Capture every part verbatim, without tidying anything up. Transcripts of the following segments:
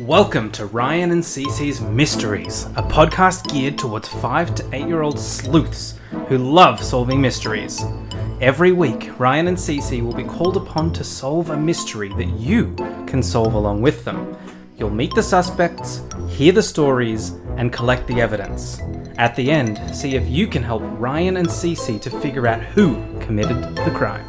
Welcome to Ryan and Cece's Mysteries, a podcast geared towards five to eight year old sleuths who love solving mysteries. Every week, Ryan and Cece will be called upon to solve a mystery that you can solve along with them. You'll meet the suspects, hear the stories, and collect the evidence. At the end, see if you can help Ryan and Cece to figure out who committed the crime.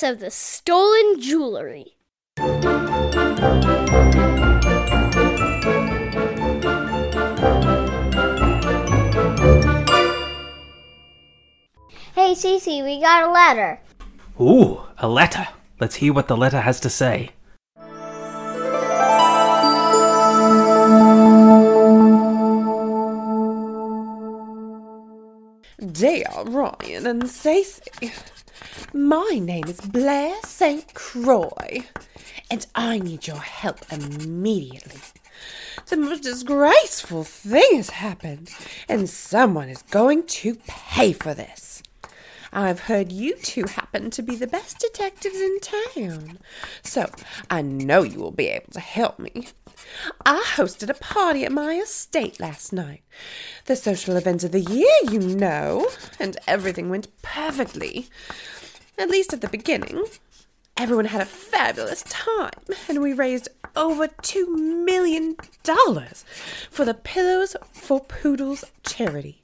Of the stolen jewelry. Hey, Cece, we got a letter. Ooh, a letter. Let's hear what the letter has to say. Dear Ryan and Cece, my name is Blair Saint Croix, and I need your help immediately. The most disgraceful thing has happened, and someone is going to pay for this. I've heard you two happen to be the best detectives in town, so I know you will be able to help me. I hosted a party at my estate last night. The social event of the year, you know, and everything went perfectly. At least at the beginning. Everyone had a fabulous time, and we raised over two million dollars for the Pillows for Poodles charity.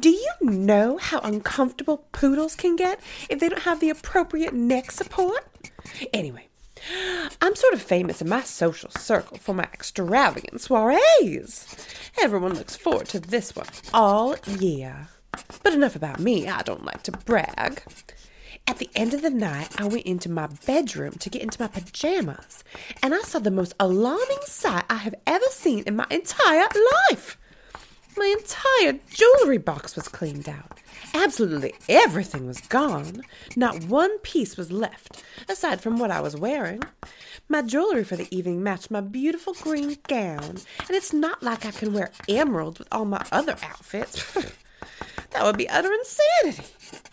Do you know how uncomfortable poodles can get if they don't have the appropriate neck support? Anyway, I'm sort of famous in my social circle for my extravagant soirees. Everyone looks forward to this one all year. But enough about me, I don't like to brag. At the end of the night, I went into my bedroom to get into my pajamas, and I saw the most alarming sight I have ever seen in my entire life. My entire jewelry box was cleaned out. Absolutely everything was gone. Not one piece was left, aside from what I was wearing. My jewelry for the evening matched my beautiful green gown, and it's not like I can wear emeralds with all my other outfits. That would be utter insanity.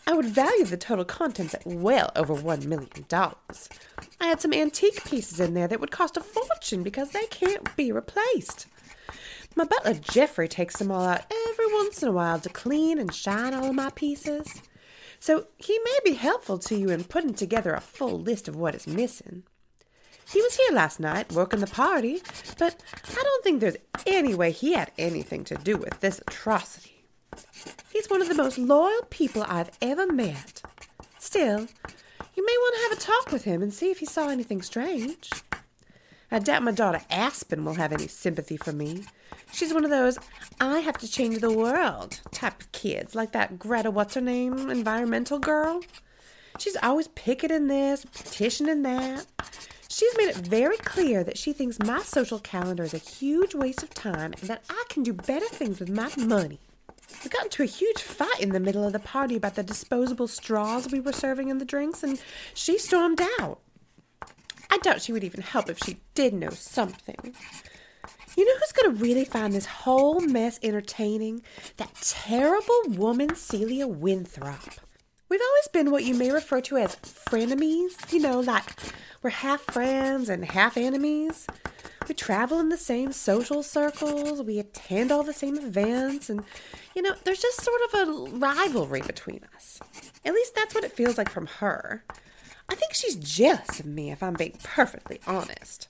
I would value the total contents at well over one million dollars. I had some antique pieces in there that would cost a fortune because they can't be replaced. My butler, Jeffrey, takes them all out every once in a while to clean and shine all of my pieces. So he may be helpful to you in putting together a full list of what is missing. He was here last night, working the party, but I don't think there's any way he had anything to do with this atrocity. He's one of the most loyal people I've ever met. Still, you may want to have a talk with him and see if he saw anything strange. I doubt my daughter Aspen will have any sympathy for me. She's one of those I have to change the world type of kids, like that Greta what's-her-name environmental girl. She's always picketing this, petitioning that. She's made it very clear that she thinks my social calendar is a huge waste of time and that I can do better things with my money. We got into a huge fight in the middle of the party about the disposable straws we were serving in the drinks, and she stormed out. I doubt she would even help if she did know something. You know who's going to really find this whole mess entertaining? That terrible woman, Celia Winthrop. We've always been what you may refer to as frenemies. You know, like we're half friends and half enemies. We travel in the same social circles. We attend all the same events. And, you know, there's just sort of a rivalry between us. At least that's what it feels like from her. I think she's jealous of me, if I'm being perfectly honest.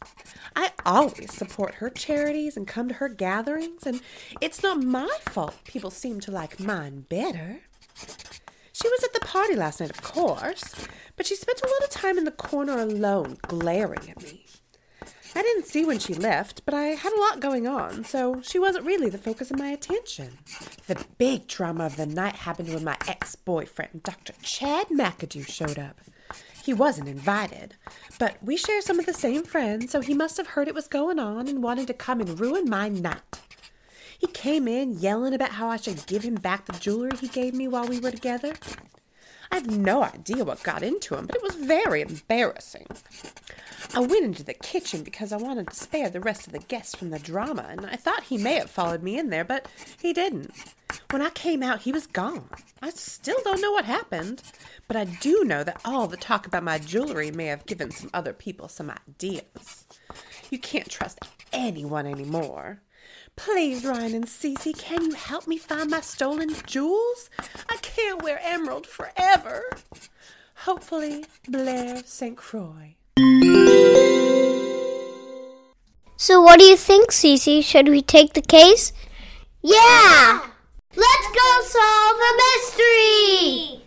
I always support her charities and come to her gatherings, and it's not my fault people seem to like mine better. She was at the party last night, of course, but she spent a lot of time in the corner alone, glaring at me. I didn't see when she left, but I had a lot going on, so she wasn't really the focus of my attention. The big drama of the night happened when my ex-boyfriend, Doctor Chad McAdoo, showed up. He wasn't invited, but we share some of the same friends, so he must have heard it was going on and wanted to come and ruin my night. He came in yelling about how I should give him back the jewelry he gave me while we were together. I have no idea what got into him, but it was very embarrassing. I went into the kitchen because I wanted to spare the rest of the guests from the drama, and I thought he may have followed me in there, but he didn't. When I came out, he was gone. I still don't know what happened, but I do know that all the talk about my jewelry may have given some other people some ideas. You can't trust anyone anymore. Please, Ryan and Cece, can you help me find my stolen jewels? I can't wear emerald forever. Hopefully, Blair Saint Croix. So what do you think, Cece? Should we take the case? Yeah! Let's go solve a mystery!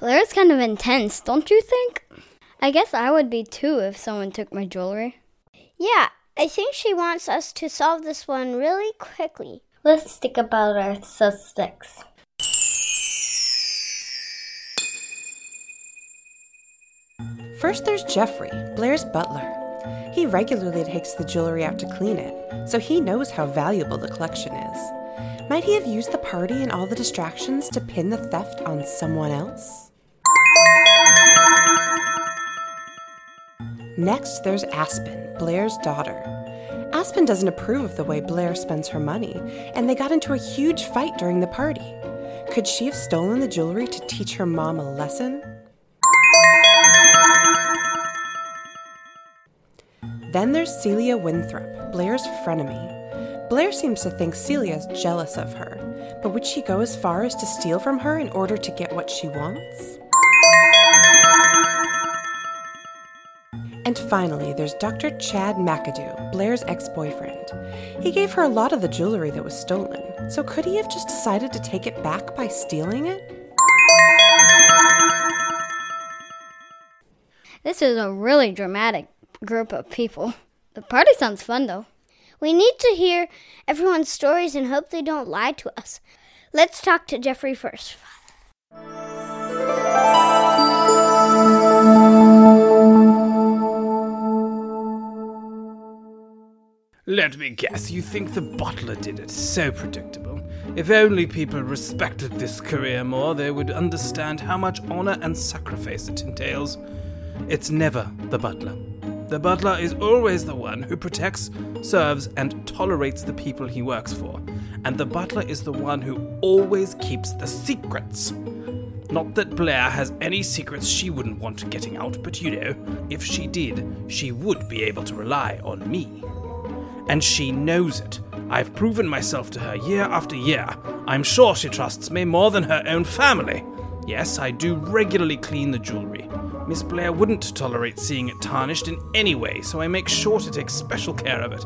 Blair's kind of intense, don't you think? I guess I would be too if someone took my jewelry. Yeah, I think she wants us to solve this one really quickly. Let's think about our suspects. First, there's Jeffrey, Blair's butler. He regularly takes the jewelry out to clean it, so he knows how valuable the collection is. Might he have used the party and all the distractions to pin the theft on someone else? Next, there's Aspen, Blair's daughter. Aspen doesn't approve of the way Blair spends her money, and they got into a huge fight during the party. Could she have stolen the jewelry to teach her mom a lesson? Then there's Celia Winthrop, Blair's frenemy. Blair seems to think Celia's jealous of her, but would she go as far as to steal from her in order to get what she wants? And finally, there's Doctor Chad McAdoo, Blair's ex-boyfriend. He gave her a lot of the jewelry that was stolen, so could he have just decided to take it back by stealing it? This is a really dramatic group of people. The party sounds fun, though. We need to hear everyone's stories and hope they don't lie to us. Let's talk to Jeffrey first. Let me guess, you think the butler did it. So predictable. If only people respected this career more, they would understand how much honor and sacrifice it entails. It's never the butler. The butler is always the one who protects, serves, and tolerates the people he works for. And the butler is the one who always keeps the secrets. Not that Blair has any secrets she wouldn't want getting out, but you know, if she did, she would be able to rely on me. And she knows it. I've proven myself to her year after year. I'm sure she trusts me more than her own family. Yes, I do regularly clean the jewelry. Miss Blair wouldn't tolerate seeing it tarnished in any way, so I make sure to take special care of it.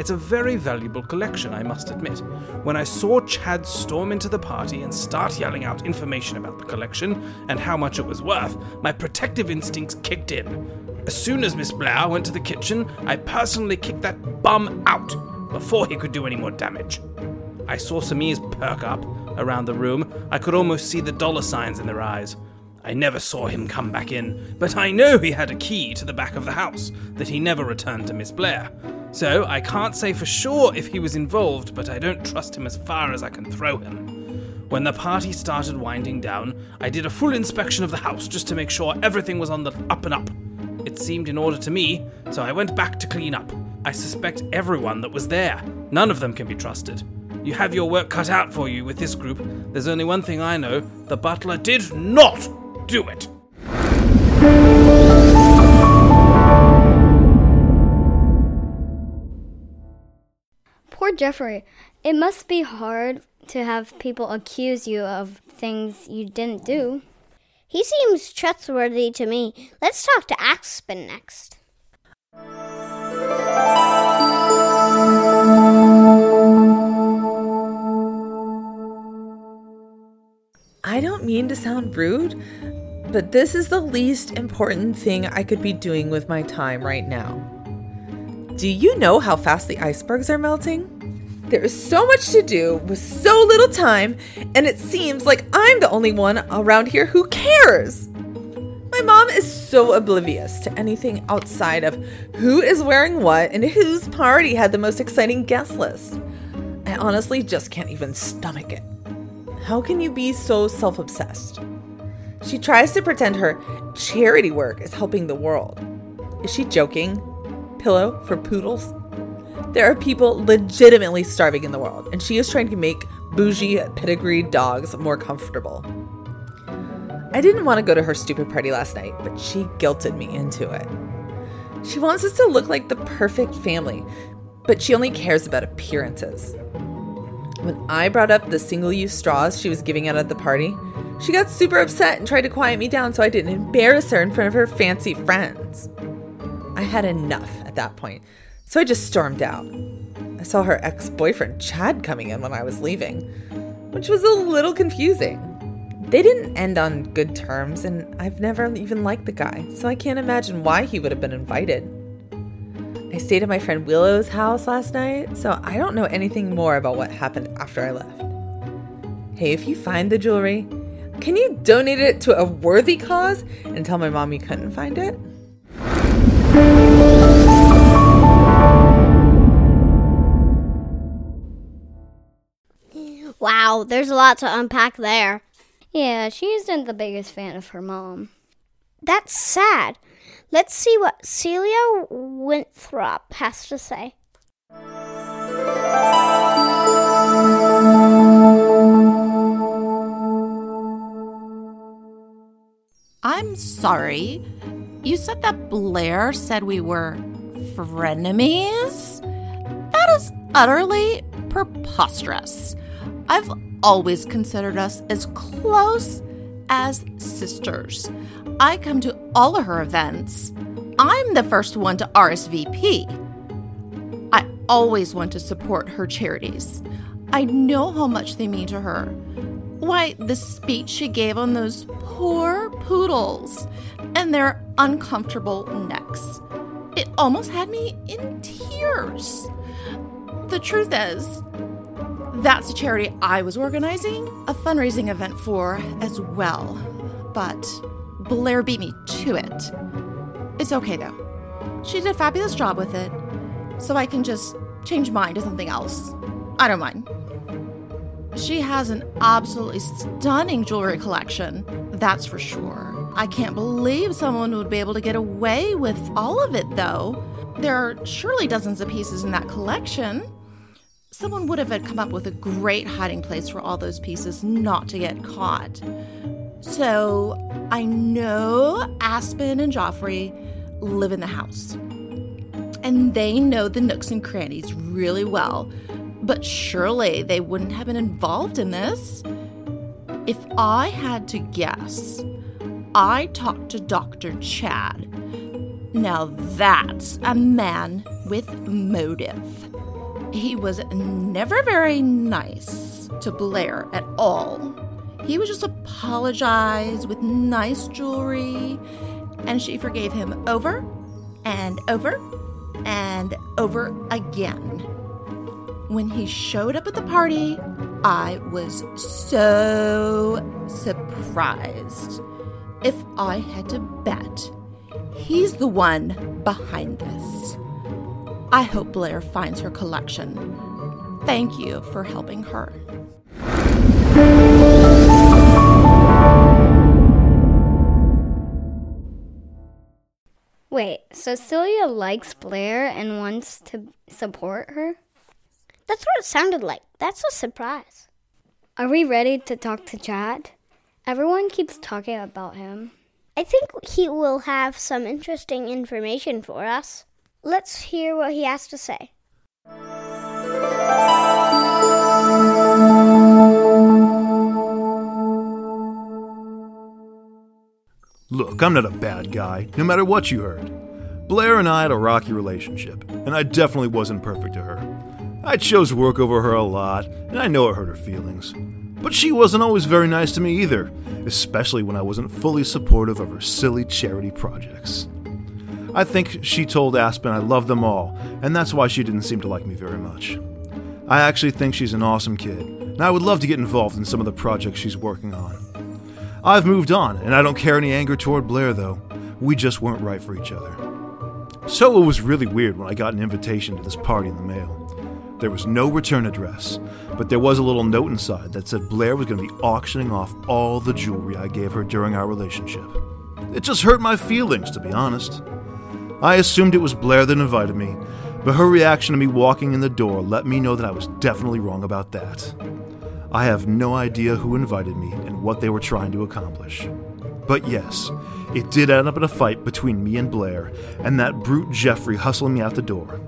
It's a very valuable collection, I must admit. When I saw Chad storm into the party and start yelling out information about the collection and how much it was worth, my protective instincts kicked in. As soon as Miss Blair went to the kitchen, I personally kicked that bum out before he could do any more damage. I saw some ears perk up around the room. I could almost see the dollar signs in their eyes. I never saw him come back in, but I know he had a key to the back of the house that he never returned to Miss Blair. So I can't say for sure if he was involved, but I don't trust him as far as I can throw him. When the party started winding down, I did a full inspection of the house just to make sure everything was on the up and up. It seemed in order to me, so I went back to clean up. I suspect everyone that was there. None of them can be trusted. You have your work cut out for you with this group. There's only one thing I know. The butler did not do it. Poor Jeffrey. It must be hard to have people accuse you of things you didn't do. He seems trustworthy to me. Let's talk to Aspen next. I don't mean to sound rude, but this is the least important thing I could be doing with my time right now. Do you know how fast the icebergs are melting? There is so much to do with so little time, and it seems like I'm the only one around here who cares. My mom is so oblivious to anything outside of who is wearing what and whose party had the most exciting guest list. I honestly just can't even stomach it. How can you be so self-obsessed? She tries to pretend her charity work is helping the world. Is she joking? Pillow for Poodles? There are people legitimately starving in the world, and she is trying to make bougie, pedigreed dogs more comfortable. I didn't want to go to her stupid party last night, but she guilted me into it. She wants us to look like the perfect family, but she only cares about appearances. When I brought up the single-use straws she was giving out at the party, she got super upset and tried to quiet me down so I didn't embarrass her in front of her fancy friends. I had enough at that point, so I just stormed out. I saw her ex-boyfriend Chad coming in when I was leaving, which was a little confusing. They didn't end on good terms, and I've never even liked the guy, so I can't imagine why he would have been invited. I stayed at my friend Willow's house last night, so I don't know anything more about what happened after I left. Hey, if you find the jewelry, can you donate it to a worthy cause and tell my mom you couldn't find it? Wow, there's a lot to unpack there. Yeah, she isn't the biggest fan of her mom. That's sad. Let's see what Celia Winthrop has to say. I'm sorry. You said that Blair said we were frenemies? That is utterly preposterous. I've always considered us as close as sisters. I come to all of her events. I'm the first one to R S V P. I always want to support her charities. I know how much they mean to her. Why, the speech she gave on those poor poodles and their uncomfortable necks. It almost had me in tears. The truth is, that's a charity I was organizing a fundraising event for as well. But Blair beat me to it. It's okay, though. She did a fabulous job with it, so I can just change mine to something else. I don't mind. She has an absolutely stunning jewelry collection, that's for sure. I can't believe someone would be able to get away with all of it, though. There are surely dozens of pieces in that collection. Someone would have come up with a great hiding place for all those pieces not to get caught. So I know Aspen and Jeffrey live in the house, and they know the nooks and crannies really well, but surely they wouldn't have been involved in this. If I had to guess, I talked to Doctor Chad. Now that's a man with motive. He was never very nice to Blair at all. He would just apologize with nice jewelry, and she forgave him over and over and over again. When he showed up at the party, I was so surprised. If I had to bet, he's the one behind this. I hope Blair finds her collection. Thank you for helping her. Wait, so Celia likes Blair and wants to support her? That's what it sounded like. That's a surprise. Are we ready to talk to Chad? Everyone keeps talking about him. I think he will have some interesting information for us. Let's hear what he has to say. Look, I'm not a bad guy, no matter what you heard. Blair and I had a rocky relationship, and I definitely wasn't perfect to her. I chose work over her a lot, and I know it hurt her feelings. But she wasn't always very nice to me either, especially when I wasn't fully supportive of her silly charity projects. I think she told Aspen I love them all, and that's why she didn't seem to like me very much. I actually think she's an awesome kid, and I would love to get involved in some of the projects she's working on. I've moved on, and I don't care any anger toward Blair, though. We just weren't right for each other. So it was really weird when I got an invitation to this party in the mail. There was no return address, but there was a little note inside that said Blair was going to be auctioning off all the jewelry I gave her during our relationship. It just hurt my feelings, to be honest. I assumed it was Blair that invited me, but her reaction to me walking in the door let me know that I was definitely wrong about that. I have no idea who invited me and what they were trying to accomplish. But yes, it did end up in a fight between me and Blair, and that brute Jeffrey hustling me out the door.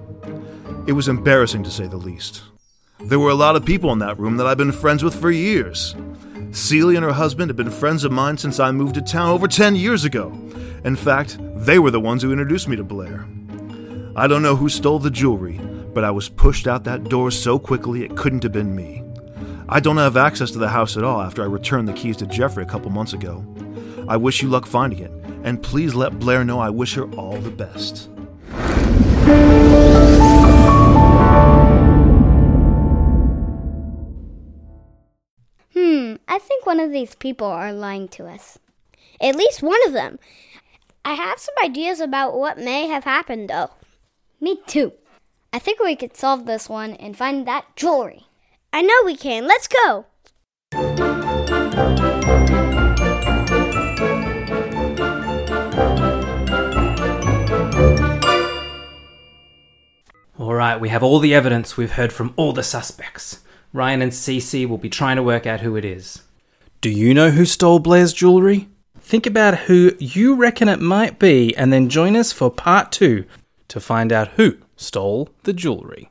It was embarrassing, to say the least. There were a lot of people in that room that I've been friends with for years. Celia and her husband have been friends of mine since I moved to town over ten years ago. In fact, they were the ones who introduced me to Blair. I don't know who stole the jewelry, but I was pushed out that door so quickly it couldn't have been me. I don't have access to the house at all after I returned the keys to Jeffrey a couple months ago. I wish you luck finding it, and please let Blair know I wish her all the best. Hmm, I think one of these people are lying to us. At least one of them. I have some ideas about what may have happened, though. Me too. I think we could solve this one and find that jewelry. I know we can. Let's go. All right, we have all the evidence we've heard from all the suspects. Ryan and Cece will be trying to work out who it is. Do you know who stole Blair's jewelry? Think about who you reckon it might be and then join us for part two to find out who stole the jewelry.